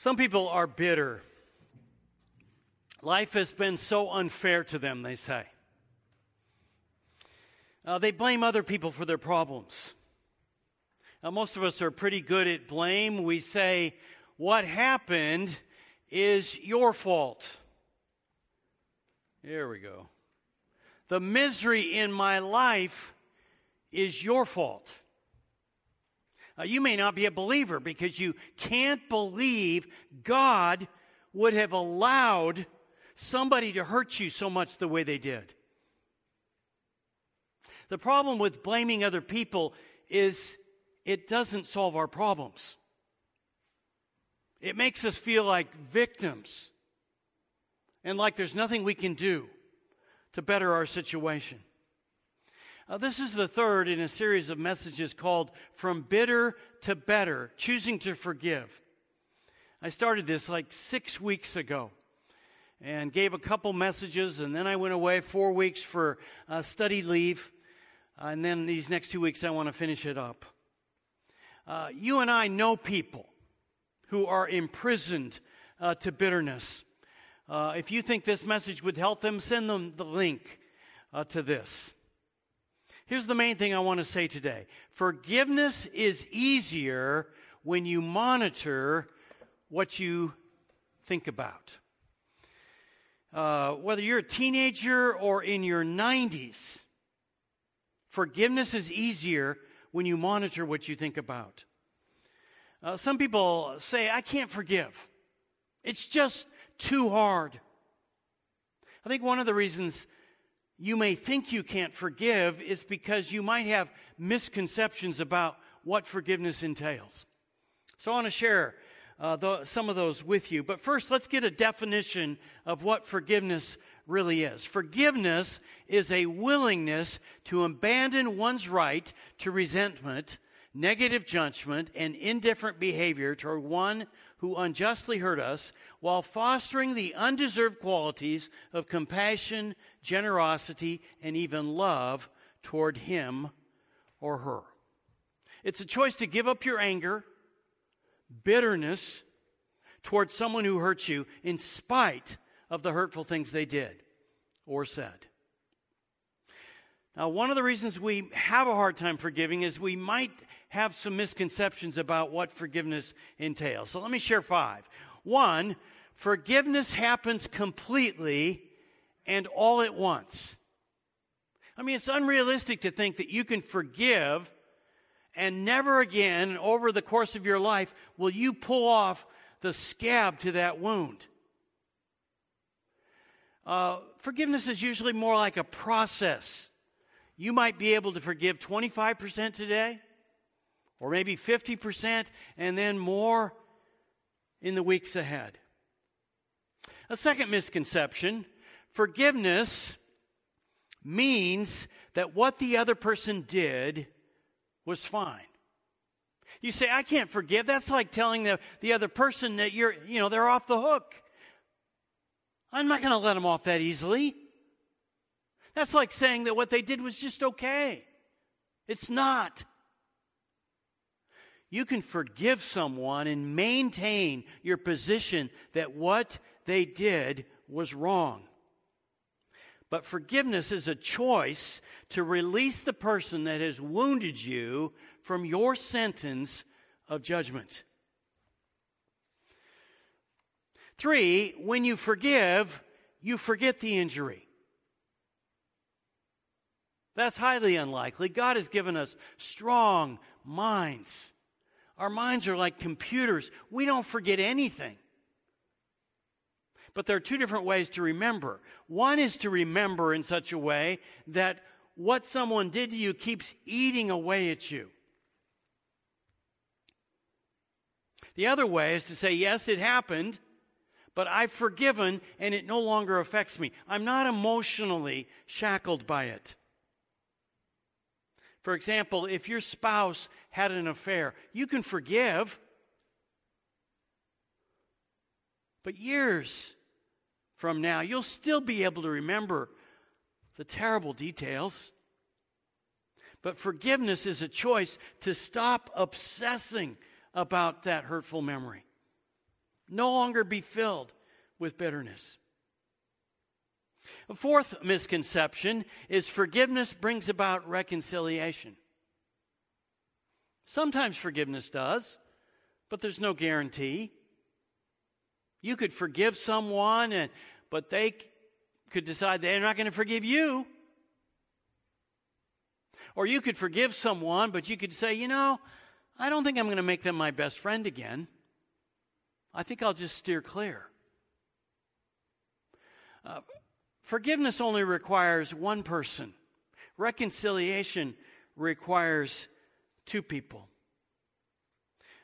Some people are bitter. Life has been so unfair to them, they say. They blame other people for their problems. Now, most of us are pretty good at blame. We say, what happened is your fault. Here we go. The misery in my life is your fault. Now, you may not be a believer because you can't believe God would have allowed somebody to hurt you so much the way they did. The problem with blaming other people is it doesn't solve our problems. It makes us feel like victims and like there's nothing we can do to better our situation. This is the third in a series of messages called From Bitter to Better, Choosing to Forgive. I started this like 6 weeks ago and gave a couple messages, and then I went away 4 weeks for study leave, and then these next 2 weeks I want to finish it up. You and I know people who are imprisoned to bitterness. If you think this message would help them, send them the link to this. Here's the main thing I want to say today. Forgiveness is easier when you monitor what you think about. Whether you're a teenager or in your 90s, forgiveness is easier when you monitor what you think about. Some people say, I can't forgive. It's just too hard. I think one of the reasons you may think you can't forgive is because you might have misconceptions about what forgiveness entails. So I want to share some of those with you. But first, let's get a definition of what forgiveness really is. Forgiveness is a willingness to abandon one's right to resentment, negative judgment, and indifferent behavior toward one who unjustly hurt us, while fostering the undeserved qualities of compassion, generosity, and even love toward him or her. It's a choice to give up your anger, bitterness towards someone who hurt you in spite of the hurtful things they did or said. Now, one of the reasons we have a hard time forgiving is we might have some misconceptions about what forgiveness entails. So let me share 5. 1, forgiveness happens completely and all at once. I mean, it's unrealistic to think that you can forgive and never again over the course of your life will you pull off the scab to that wound. Forgiveness is usually more like a process. You might be able to forgive 25% today, or maybe 50%, and then more in the weeks ahead. A second misconception, forgiveness means that what the other person did was fine. You say, I can't forgive. That's like telling the other person that they're off the hook. I'm not going to let them off that easily. That's like saying that what they did was just okay. It's not. You can forgive someone and maintain your position that what they did was wrong. But forgiveness is a choice to release the person that has wounded you from your sentence of judgment. 3, when you forgive, you forget the injury. That's highly unlikely. God has given us strong minds. Our minds are like computers. We don't forget anything. But there are 2 different ways to remember. One is to remember in such a way that what someone did to you keeps eating away at you. The other way is to say, yes, it happened, but I've forgiven and it no longer affects me. I'm not emotionally shackled by it. For example, if your spouse had an affair, you can forgive, but years from now, you'll still be able to remember the terrible details. But forgiveness is a choice to stop obsessing about that hurtful memory No longer be filled with bitterness. A fourth misconception is forgiveness brings about reconciliation. Sometimes forgiveness does, but there's no guarantee. You could forgive someone, but they could decide they're not going to forgive you. Or you could forgive someone, but you could say, you know, I don't think I'm going to make them my best friend again. I think I'll just steer clear. Forgiveness only requires one person. Reconciliation requires two people.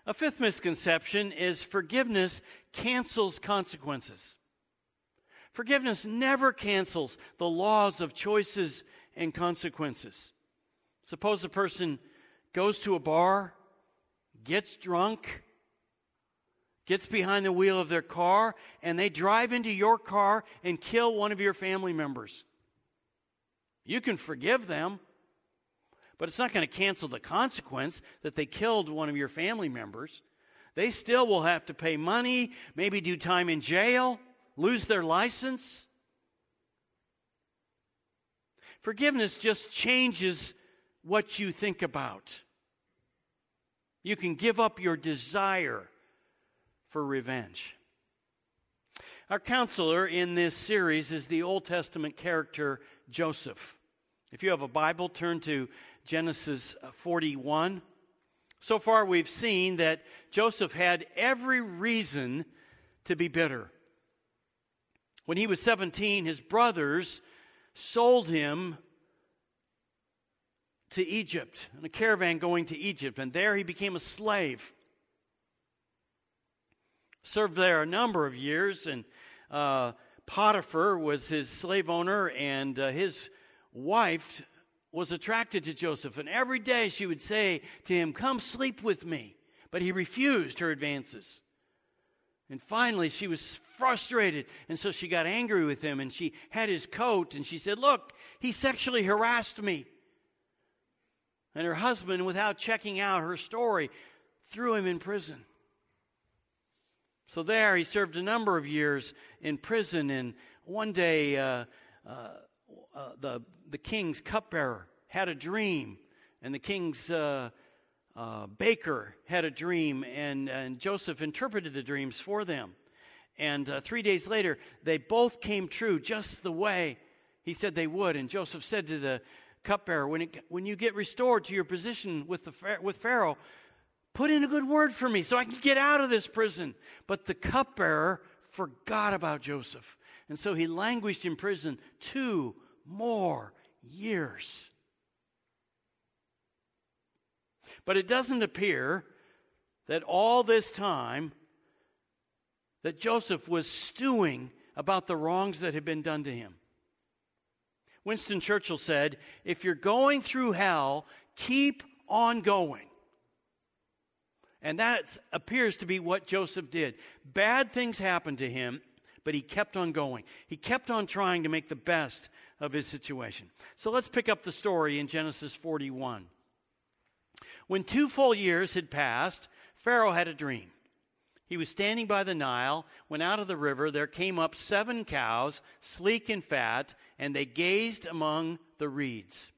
A fifth misconception is forgiveness cancels consequences. Forgiveness never cancels the laws of choices and consequences. Suppose a person goes to a bar, gets drunk, gets behind the wheel of their car, and they drive into your car and kill one of your family members. You can forgive them, but it's not going to cancel the consequence that they killed one of your family members. They still will have to pay money, maybe do time in jail, lose their license. Forgiveness just changes what you think about. You can give up your desire for revenge. Our counselor in this series is the Old Testament character Joseph. If you have a Bible, turn to Genesis 41. So far we've seen that Joseph had every reason to be bitter. When he was 17, his brothers sold him to Egypt, in a caravan going to Egypt, and there he became a slave. Served there a number of years, and Potiphar was his slave owner, and his wife was attracted to Joseph. And every day she would say to him, "Come sleep with me." But he refused her advances. And finally she was frustrated, and so she got angry with him, and she had his coat, and she said, "Look, he sexually harassed me." And her husband, without checking out her story, threw him in prison. So there he served a number of years in prison, and one day the king's cupbearer had a dream, and the king's baker had a dream, and Joseph interpreted the dreams for them. And 3 days later, they both came true just the way he said they would. And Joseph said to the cupbearer, when you get restored to your position with Pharaoh, put in a good word for me so I can get out of this prison. But the cupbearer forgot about Joseph. And so he languished in prison 2 more years. But it doesn't appear that all this time that Joseph was stewing about the wrongs that had been done to him. Winston Churchill said, "If you're going through hell, keep on going." And that appears to be what Joseph did. Bad things happened to him, but he kept on going. He kept on trying to make the best of his situation. So let's pick up the story in Genesis 41. When 2 full years had passed, Pharaoh had a dream. He was standing by the Nile, when out of the river there came up 7 cows, sleek and fat, and they gazed among the reeds.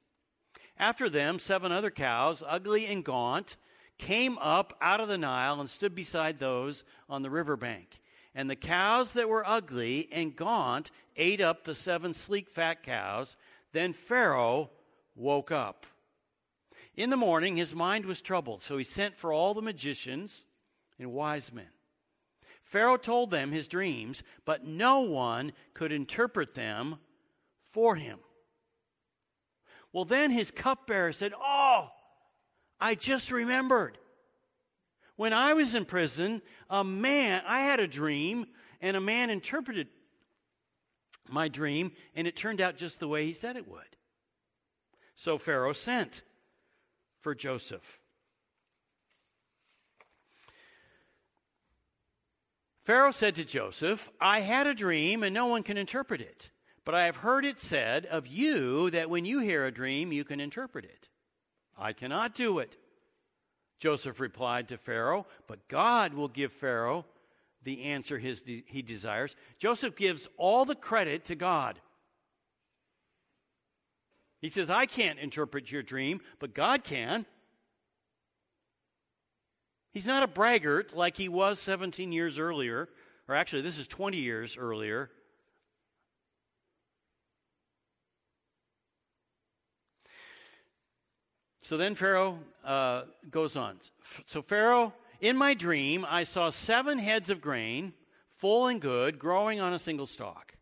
After them, 7 other cows, ugly and gaunt, came up out of the Nile and stood beside those on the riverbank. And the cows that were ugly and gaunt ate up the 7 sleek fat cows. Then Pharaoh woke up. In the morning, his mind was troubled, so he sent for all the magicians and wise men. Pharaoh told them his dreams, but no one could interpret them for him. Well, then his cupbearer said, "Oh, I just remembered. When I was in prison, I had a dream, and a man interpreted my dream, and it turned out just the way he said it would." So Pharaoh sent for Joseph. Pharaoh said to Joseph, "I had a dream, and no one can interpret it. But I have heard it said of you that when you hear a dream, you can interpret it." "I cannot do it," Joseph replied to Pharaoh, "but God will give Pharaoh the answer he desires. Joseph gives all the credit to God. He says, I can't interpret your dream, but God can. He's not a braggart like he was 17 years earlier, or actually this is 20 years earlier. So then Pharaoh goes on. So Pharaoh, in my dream, I saw 7 heads of grain, full and good, growing on a single stalk.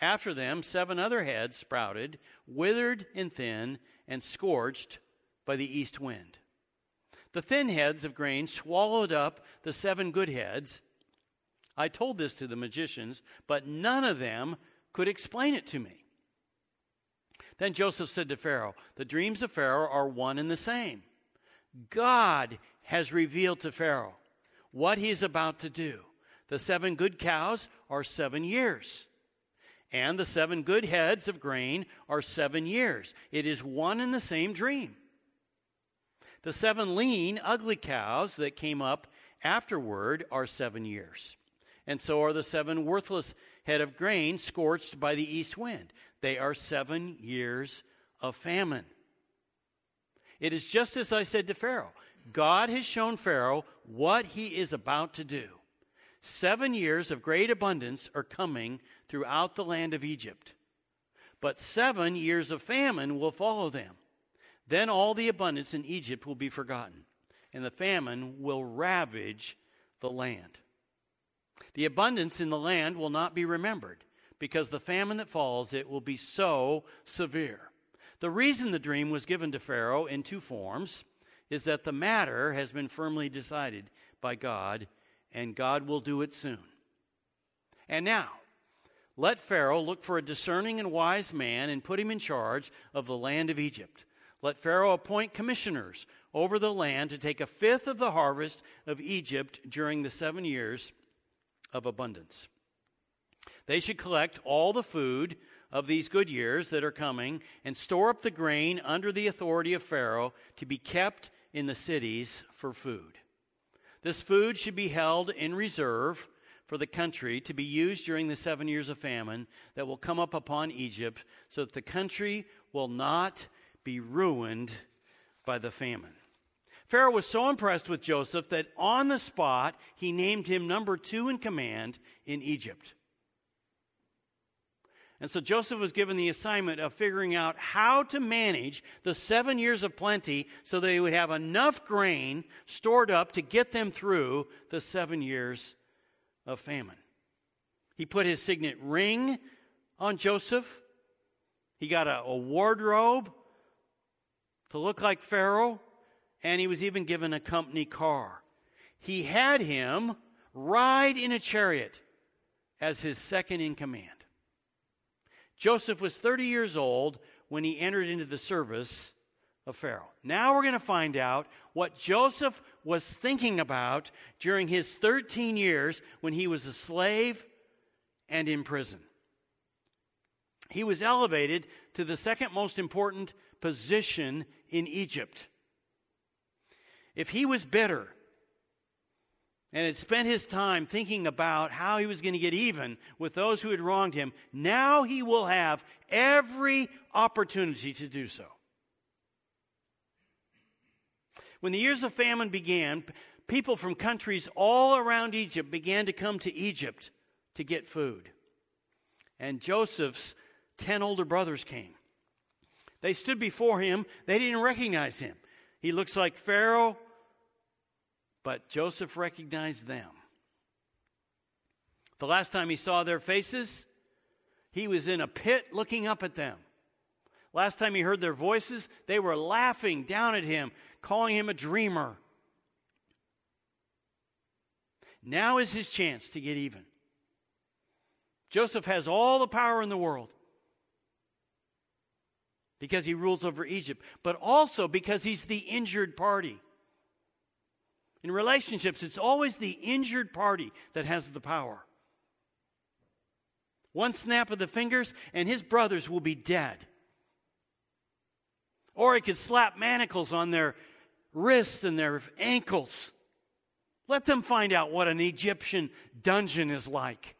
After them, 7 other heads sprouted, withered and thin, and scorched by the east wind. The thin heads of grain swallowed up the 7 good heads. I told this to the magicians, but none of them could explain it to me. Then Joseph said to Pharaoh, the dreams of Pharaoh are one and the same. God has revealed to Pharaoh what he is about to do. The 7 good cows are 7 years, and the 7 good heads of grain are 7 years. It is one and the same dream. The 7 lean, ugly cows that came up afterward are 7 years, and so are the 7 worthless head of grain scorched by the east wind. They are 7 years of famine. It is just as I said to Pharaoh. God has shown Pharaoh what he is about to do. 7 years of great abundance are coming throughout the land of Egypt, but 7 years of famine will follow them. Then all the abundance in Egypt will be forgotten, and the famine will ravage the land. The abundance in the land will not be remembered, because the famine that follows it will be so severe. The reason the dream was given to Pharaoh in 2 forms is that the matter has been firmly decided by God, and God will do it soon. And now, let Pharaoh look for a discerning and wise man and put him in charge of the land of Egypt. Let Pharaoh appoint commissioners over the land to take a fifth of the harvest of Egypt during the 7 years of abundance. They should collect all the food of these good years that are coming and store up the grain under the authority of Pharaoh to be kept in the cities for food. This food should be held in reserve for the country to be used during the 7 years of famine that will come up upon Egypt, so that the country will not be ruined by the famine. Pharaoh was so impressed with Joseph that on the spot he named him number 2 in command in Egypt. And so Joseph was given the assignment of figuring out how to manage the 7 years of plenty so they would have enough grain stored up to get them through the 7 years of famine. He put his signet ring on Joseph. He got a wardrobe to look like Pharaoh. And he was even given a company car. He had him ride in a chariot as his second in command. Joseph was 30 years old when he entered into the service of Pharaoh. Now we're going to find out what Joseph was thinking about during his 13 years when he was a slave and in prison. He was elevated to the second most important position in Egypt. If he was bitter and had spent his time thinking about how he was going to get even with those who had wronged him, now he will have every opportunity to do so. When the years of famine began, people from countries all around Egypt began to come to Egypt to get food. And Joseph's 10 older brothers came. They stood before him. They didn't recognize him. He looks like Pharaoh, but Joseph recognized them. The last time he saw their faces, he was in a pit looking up at them. Last time he heard their voices, they were laughing down at him, calling him a dreamer. Now is his chance to get even. Joseph has all the power in the world, because he rules over Egypt, but also because he's the injured party. In relationships, it's always the injured party that has the power. One snap of the fingers and his brothers will be dead. Or he could slap manacles on their wrists and their ankles. Let them find out what an Egyptian dungeon is like.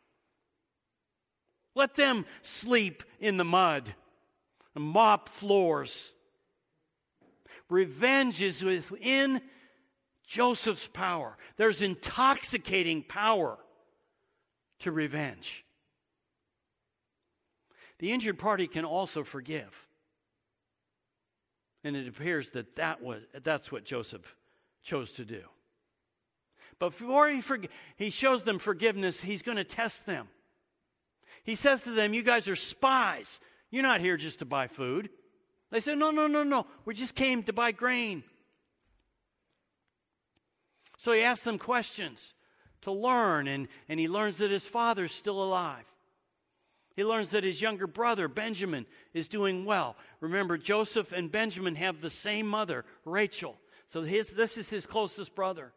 Let them sleep in the mud and mop floors. Revenge is within Joseph's power. There's intoxicating power to revenge. The injured party can also forgive. And it appears that that's what Joseph chose to do. But before he shows them forgiveness, he's going to test them. He says to them, you guys are spies. You're not here just to buy food. They said, no. We just came to buy grain. So he asks them questions to learn, and he learns that his father's still alive. He learns that his younger brother, Benjamin, is doing well. Remember, Joseph and Benjamin have the same mother, Rachel. So this is his closest brother.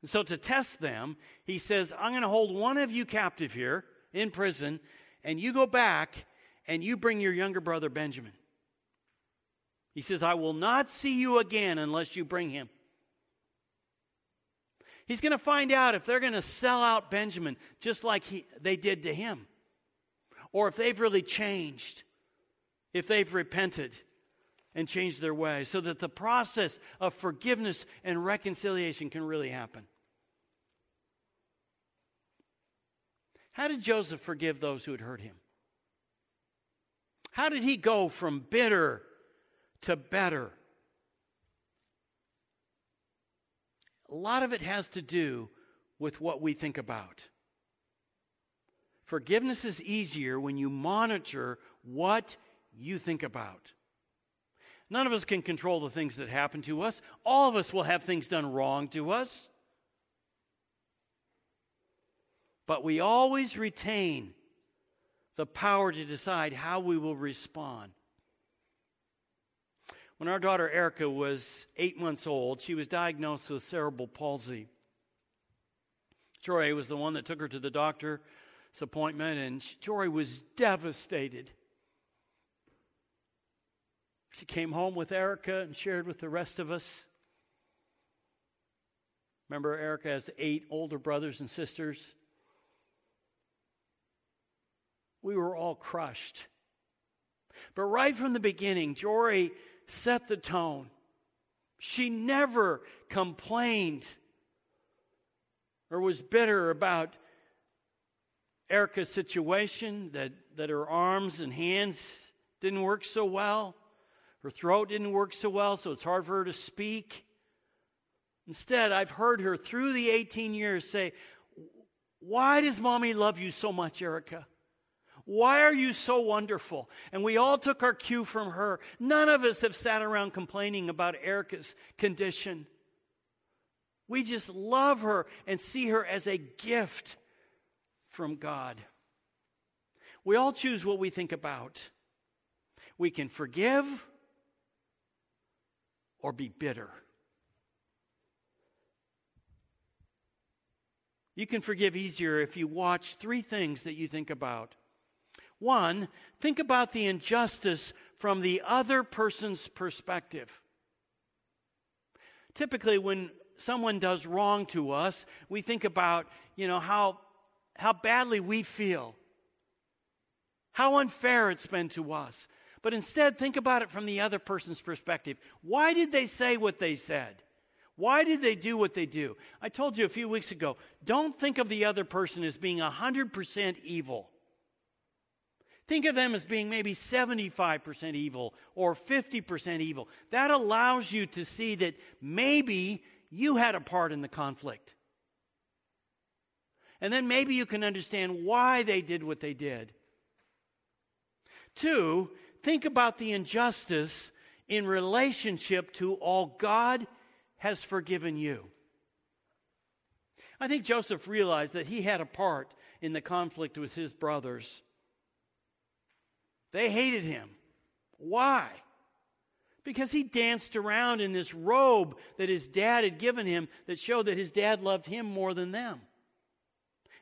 And so to test them, he says, I'm going to hold one of you captive here in prison, and you go back and you bring your younger brother Benjamin. He says, I will not see you again unless you bring him. He's going to find out if they're going to sell out Benjamin just like they did to him. Or if they've really changed. If they've repented and changed their way. So that the process of forgiveness and reconciliation can really happen. How did Joseph forgive those who had hurt him? How did he go from bitter to better? A lot of it has to do with what we think about. Forgiveness is easier when you monitor what you think about. None of us can control the things that happen to us. All of us will have things done wrong to us. But we always retain the power to decide how we will respond. When our daughter Erica was 8 months old, she was diagnosed with cerebral palsy. Jory was the one that took her to the doctor's appointment, and Jory was devastated. She came home with Erica and shared with the rest of us. Remember, Erica has 8 older brothers and sisters. We were all crushed. But right from the beginning, Jory set the tone. She never complained or was bitter about Erica's situation, that her arms and hands didn't work so well. Her throat didn't work so well, so it's hard for her to speak. Instead, I've heard her through the 18 years say, why does Mommy love you so much, Erica? Why are you so wonderful? And we all took our cue from her. None of us have sat around complaining about Erica's condition. We just love her and see her as a gift from God. We all choose what we think about. We can forgive or be bitter. You can forgive easier if you watch 3 things that you think about. 1, think about the injustice from the other person's perspective. Typically, when someone does wrong to us, we think about, how badly we feel, how unfair it's been to us. But instead, think about it from the other person's perspective. Why did they say what they said? Why did they do what they do? I told you a few weeks ago, don't think of the other person as being 100% evil. Think of them as being maybe 75% evil or 50% evil. That allows you to see that maybe you had a part in the conflict. And then maybe you can understand why they did what they did. 2, think about the injustice in relationship to all God has forgiven you. I think Joseph realized that he had a part in the conflict with his brothers. They hated him. Why? Because he danced around in this robe that his dad had given him that showed that his dad loved him more than them.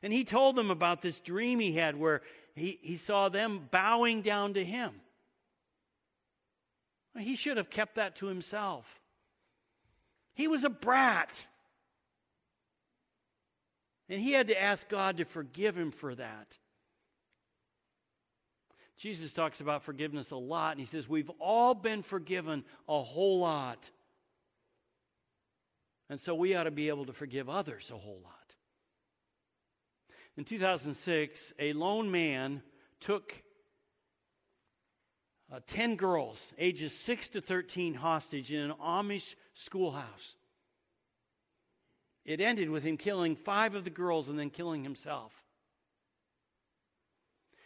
And he told them about this dream he had where he saw them bowing down to him. He should have kept that to himself. He was a brat. And he had to ask God to forgive him for that. Jesus talks about forgiveness a lot, and he says we've all been forgiven a whole lot. And so we ought to be able to forgive others a whole lot. In 2006, a lone man took 10 girls, ages 6 to 13, hostage in an Amish schoolhouse. It ended with him killing 5 of the girls and then killing himself.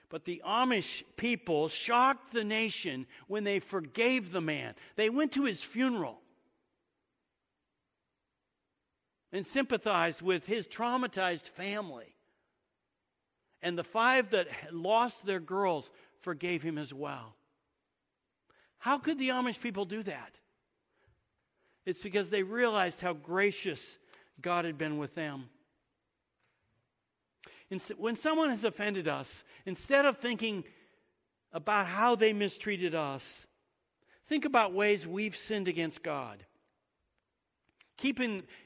But the Amish people shocked the nation when they forgave the man. They went to his funeral and sympathized with his traumatized family. And the 5 that lost their girls forgave him as well. How could the Amish people do that? It's because they realized how gracious God had been with them. And so when someone has offended us, instead of thinking about how they mistreated us, think about ways we've sinned against God. Keep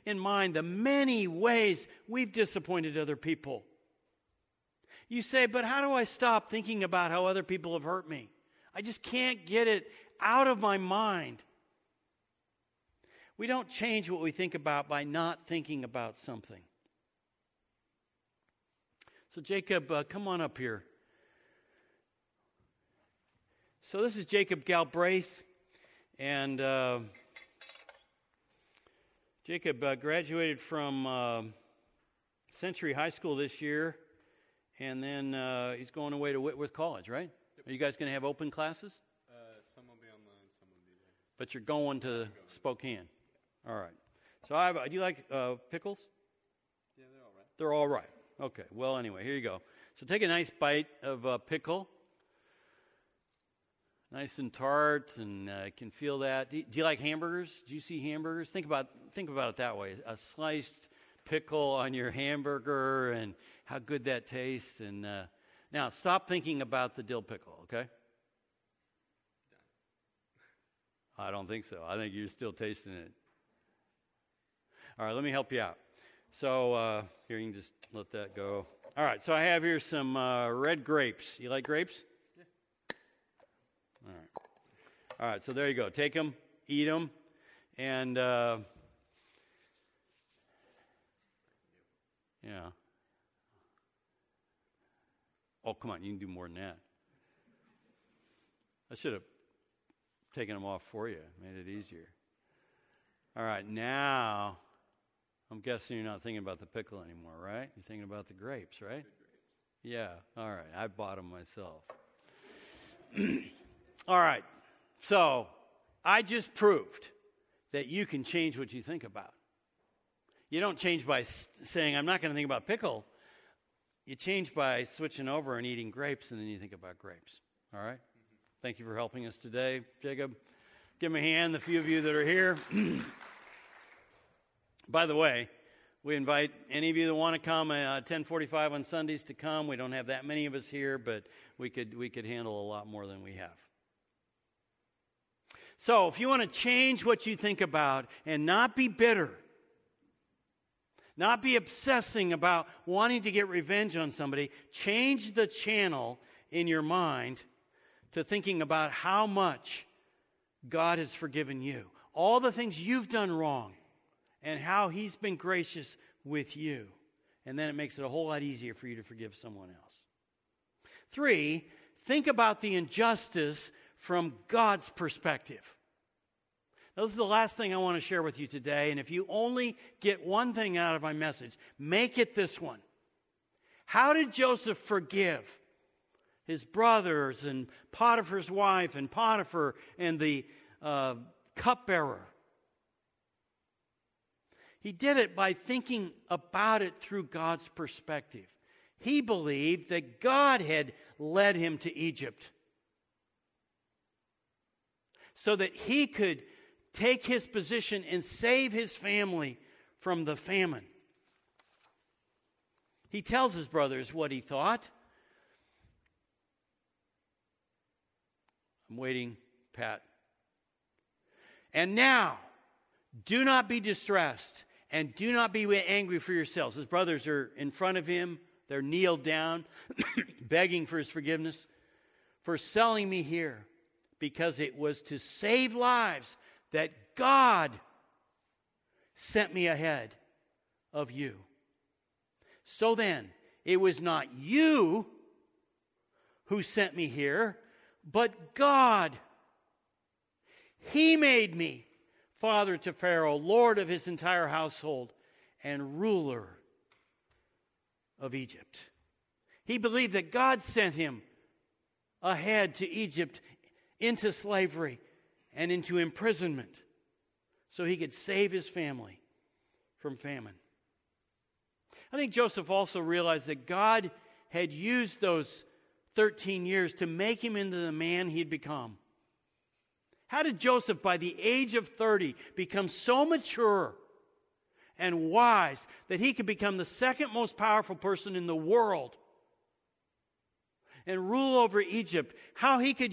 in mind the many ways we've disappointed other people. You say, but how do I stop thinking about how other people have hurt me? I just can't get it out of my mind. We don't change what we think about by not thinking about something. So Jacob, come on up here. So this is Jacob Galbraith, and Jacob graduated from Century High School this year, and then he's going away to Whitworth College, right? Yep. Are you guys going to have open classes? Some will be online, some will be there. But you're going to Spokane. Yeah. All right. So do you like pickles? Yeah, they're all right. They're all right. Okay, well, anyway, here you go. So take a nice bite of pickle. Nice and tart, and can feel that. Do you like hamburgers? Juicy hamburgers? Think about it that way. A sliced pickle on your hamburger and how good that tastes. And now, stop thinking about the dill pickle, okay? I don't think so. I think you're still tasting it. All right, let me help you out. So here, you can just let that go. All right, so I have here some red grapes. You like grapes? Yeah. All right, so there you go. Take them, eat them, and yeah. Oh, come on, you can do more than that. I should have taken them off for you, made it easier. All right, now I'm guessing you're not thinking about the pickle anymore, right? You're thinking about the grapes, right? The grapes. Yeah, all right. I bought them myself. All right. So I just proved that you can change what you think about. You don't change by saying, I'm not going to think about pickle. You change by switching over and eating grapes, and then you think about grapes. All right? Mm-hmm. Thank you for helping us today, Jacob. Give him a hand, the few of you that are here. By the way, we invite any of you that want to come 10:45 on Sundays to come. We don't have that many of us here, but we could handle a lot more than we have. So if you want to change what you think about and not be bitter, not be obsessing about wanting to get revenge on somebody, change the channel in your mind to thinking about how much God has forgiven you, all the things you've done wrong, and how he's been gracious with you. And then it makes it a whole lot easier for you to forgive someone else. 3, think about the injustice from God's perspective. Now, this is the last thing I want to share with you today. And if you only get one thing out of my message, make it this one. How did Joseph forgive his brothers and Potiphar's wife and Potiphar and the cupbearer? He did it by thinking about it through God's perspective. He believed that God had led him to Egypt so that he could take his position and save his family from the famine. He tells his brothers what he thought. I'm waiting, Pat. And now, Do not be distressed and do not be angry for yourselves. His brothers are in front of him. They're kneeled down, begging for his forgiveness. For selling me here, because it was to save lives that God sent me ahead of you. So then, it was not you who sent me here, but God. He made me father to Pharaoh, lord of his entire household, and ruler of Egypt. He believed that God sent him ahead to Egypt, into slavery, and into imprisonment, so he could save his family from famine. I think Joseph also realized that God had used those 13 years to make him into the man he'd become. How did Joseph, by the age of 30, become so mature and wise that he could become the second most powerful person in the world and rule over Egypt? How he could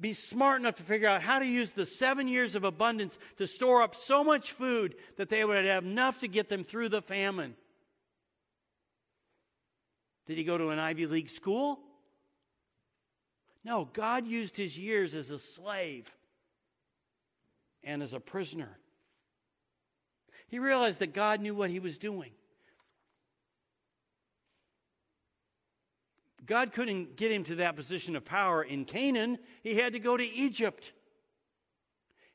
be smart enough to figure out how to use the 7 years of abundance to store up so much food that they would have enough to get them through the famine. Did he go to an Ivy League school? No, God used his years as a slave and as a prisoner. He realized that God knew what he was doing. God couldn't get him to that position of power in Canaan. He had to go to Egypt.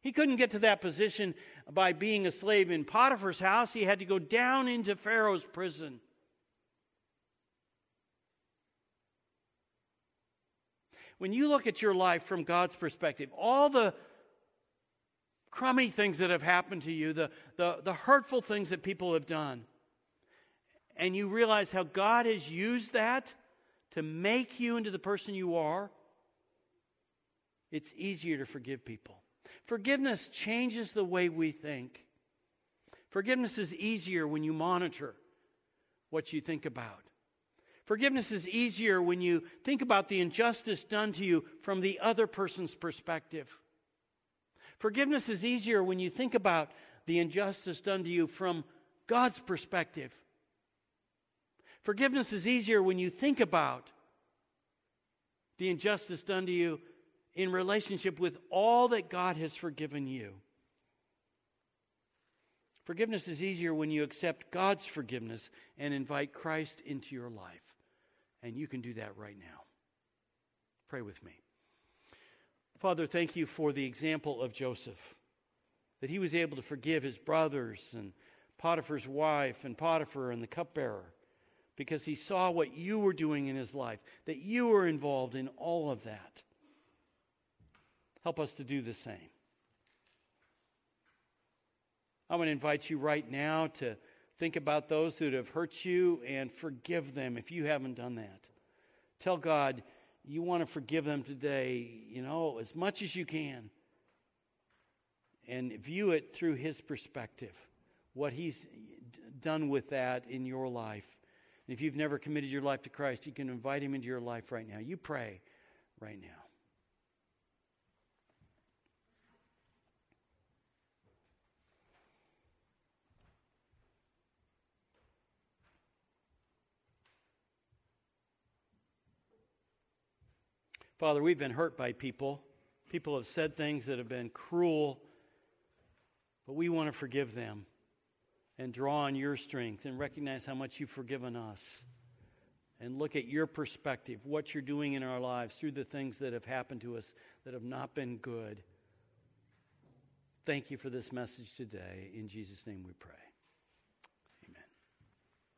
He couldn't get to that position by being a slave in Potiphar's house. He had to go down into Pharaoh's prison. When you look at your life from God's perspective, all the crummy things that have happened to you, the hurtful things that people have done, and you realize how God has used that to make you into the person you are, it's easier to forgive people. Forgiveness changes the way we think. Forgiveness is easier when you monitor what you think about. Forgiveness is easier when you think about the injustice done to you from the other person's perspective. Forgiveness is easier when you think about the injustice done to you from God's perspective. Forgiveness is easier when you think about the injustice done to you in relationship with all that God has forgiven you. Forgiveness is easier when you accept God's forgiveness and invite Christ into your life. And you can do that right now. Pray with me. Father, thank you for the example of Joseph, that he was able to forgive his brothers and Potiphar's wife and Potiphar and the cupbearer, because he saw what you were doing in his life, that you were involved in all of that. Help us to do the same. I want to invite you right now to think about those who have hurt you and forgive them if you haven't done that. Tell God you want to forgive them today, as much as you can. And view it through his perspective, what he's done with that in your life. If you've never committed your life to Christ, you can invite him into your life right now. You pray right now. Father, we've been hurt by people. People have said things that have been cruel, but we want to forgive them and draw on your strength and recognize how much you've forgiven us. And look at your perspective, what you're doing in our lives through the things that have happened to us that have not been good. Thank you for this message today. In Jesus' name we pray.